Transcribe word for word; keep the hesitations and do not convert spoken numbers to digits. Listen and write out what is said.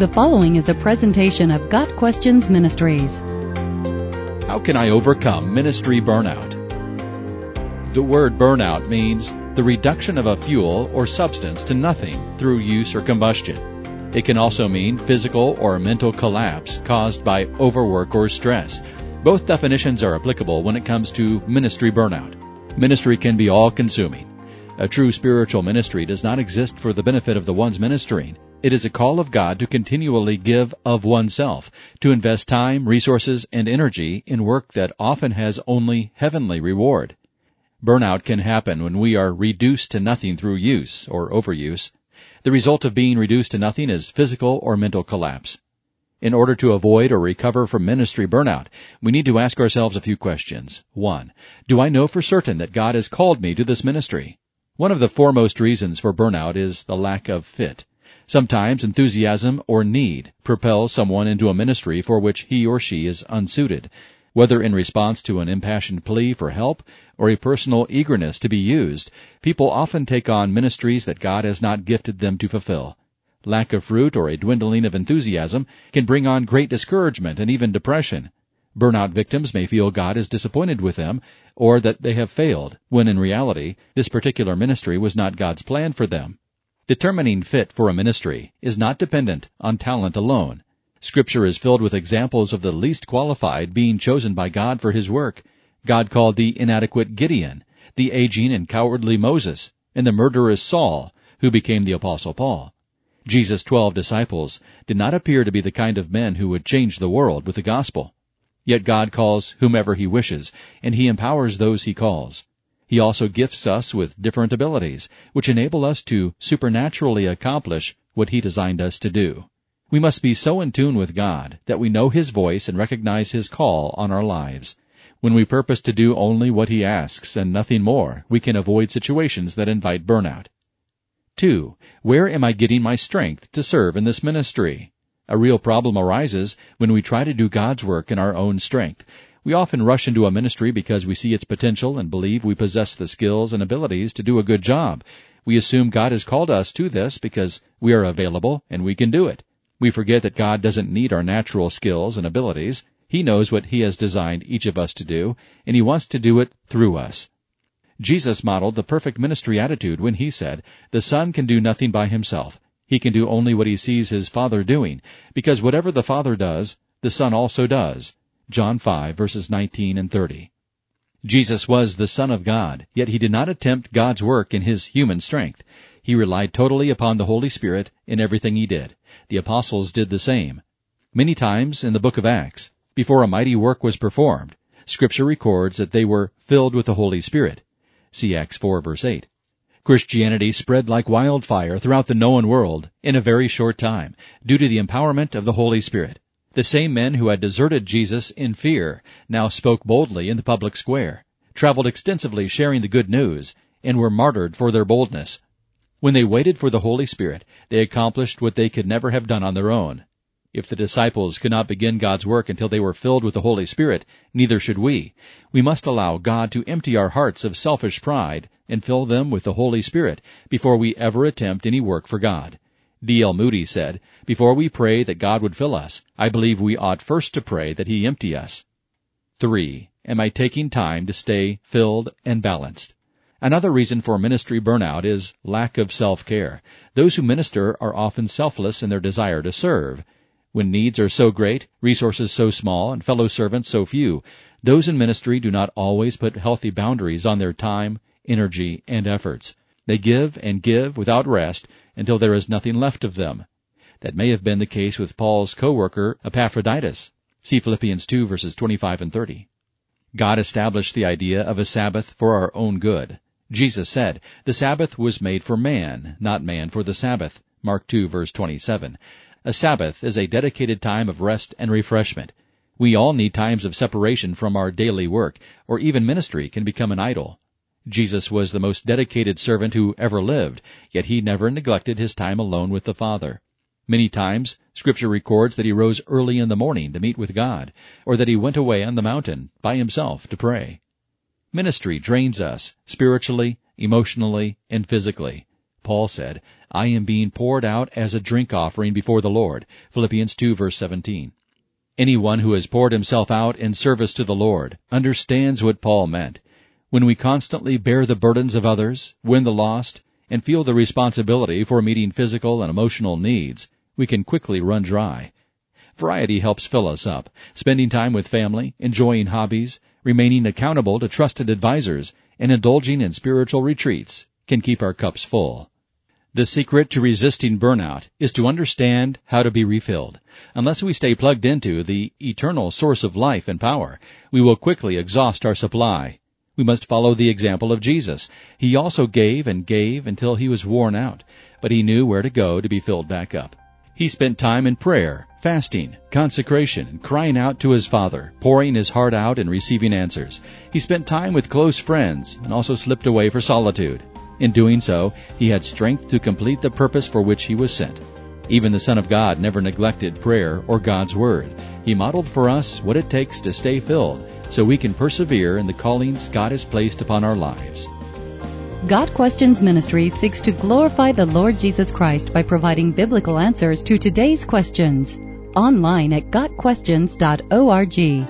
The following is a presentation of Got Questions Ministries. How can I overcome ministry burnout? The word burnout means the reduction of a fuel or substance to nothing through use or combustion. It can also mean physical or mental collapse caused by overwork or stress. Both definitions are applicable when it comes to ministry burnout. Ministry can be all-consuming. A true spiritual ministry does not exist for the benefit of the ones ministering. It is a call of God to continually give of oneself, to invest time, resources, and energy in work that often has only heavenly reward. Burnout can happen when we are reduced to nothing through use or overuse. The result of being reduced to nothing is physical or mental collapse. In order to avoid or recover from ministry burnout, we need to ask ourselves a few questions. One, do I know for certain that God has called me to this ministry? One of the foremost reasons for burnout is the lack of fit. Sometimes enthusiasm or need propels someone into a ministry for which he or she is unsuited, whether in response to an impassioned plea for help or a personal eagerness to be used. People often take on ministries that God has not gifted them to fulfill. Lack of fruit or a dwindling of enthusiasm can bring on great discouragement and even depression. Burnout victims may feel God is disappointed with them or that they have failed, when in reality, this particular ministry was not God's plan for them. Determining fit for a ministry is not dependent on talent alone. Scripture is filled with examples of the least qualified being chosen by God for His work. God called the inadequate Gideon, the aging and cowardly Moses, and the murderous Saul, who became the Apostle Paul. Jesus' twelve disciples did not appear to be the kind of men who would change the world with the gospel. Yet God calls whomever He wishes, and He empowers those He calls. He also gifts us with different abilities, which enable us to supernaturally accomplish what He designed us to do. We must be so in tune with God that we know His voice and recognize His call on our lives. When we purpose to do only what He asks and nothing more, we can avoid situations that invite burnout. Two, where am I getting my strength to serve in this ministry? A real problem arises when we try to do God's work in our own strength. We often rush into a ministry because we see its potential and believe we possess the skills and abilities to do a good job. We assume God has called us to this because we are available and we can do it. We forget that God doesn't need our natural skills and abilities. He knows what He has designed each of us to do, and He wants to do it through us. Jesus modeled the perfect ministry attitude when He said, "The Son can do nothing by Himself. He can do only what He sees His Father doing, because whatever the Father does, the Son also does." John five, verses nineteen and thirty. Jesus was the Son of God, yet He did not attempt God's work in His human strength. He relied totally upon the Holy Spirit in everything He did. The apostles did the same. Many times in the book of Acts, before a mighty work was performed, Scripture records that they were filled with the Holy Spirit. See Acts four, verse eight. Christianity spread like wildfire throughout the known world in a very short time, due to the empowerment of the Holy Spirit. The same men who had deserted Jesus in fear now spoke boldly in the public square, traveled extensively sharing the good news, and were martyred for their boldness. When they waited for the Holy Spirit, they accomplished what they could never have done on their own. If the disciples could not begin God's work until they were filled with the Holy Spirit, neither should we. We must allow God to empty our hearts of selfish pride and fill them with the Holy Spirit before we ever attempt any work for God. D L Moody said, "Before we pray that God would fill us, I believe we ought first to pray that He empty us." Three, am I taking time to stay filled and balanced? Another reason for ministry burnout is lack of self-care. Those who minister are often selfless in their desire to serve. When needs are so great, resources so small, and fellow servants so few, those in ministry do not always put healthy boundaries on their time, energy, and efforts. They give and give without rest until there is nothing left of them. That may have been the case with Paul's co-worker Epaphroditus. See Philippians two, verses twenty-five and thirty. God established the idea of a Sabbath for our own good. Jesus said, "The Sabbath was made for man, not man for the Sabbath." Mark two, verse twenty-seven. A Sabbath is a dedicated time of rest and refreshment. We all need times of separation from our daily work, or even ministry can become an idol. Jesus was the most dedicated servant who ever lived, yet He never neglected His time alone with the Father. Many times, Scripture records that He rose early in the morning to meet with God, or that He went away on the mountain by Himself to pray. Ministry drains us spiritually, emotionally, and physically. Paul said, I am being poured out as a drink offering before the Lord. Philippians two, verse seventeen. Anyone who has poured himself out in service to the Lord understands what Paul meant. When we constantly bear the burdens of others, win the lost, and feel the responsibility for meeting physical and emotional needs, we can quickly run dry. Variety helps fill us up. Spending time with family, enjoying hobbies, remaining accountable to trusted advisors, and indulging in spiritual retreats can keep our cups full. The secret to resisting burnout is to understand how to be refilled. Unless we stay plugged into the eternal source of life and power, we will quickly exhaust our supply. We must follow the example of Jesus. He also gave and gave until he was worn out, but he knew where to go to be filled back up. He spent time in prayer, fasting, consecration, and crying out to his Father, pouring his heart out and receiving answers. He spent time with close friends and also slipped away for solitude. In doing so, he had strength to complete the purpose for which he was sent. Even the Son of God never neglected prayer or God's Word. He modeled for us what it takes to stay filled so we can persevere in the callings God has placed upon our lives. God Questions Ministry seeks to glorify the Lord Jesus Christ by providing biblical answers to today's questions. Online at got questions dot org.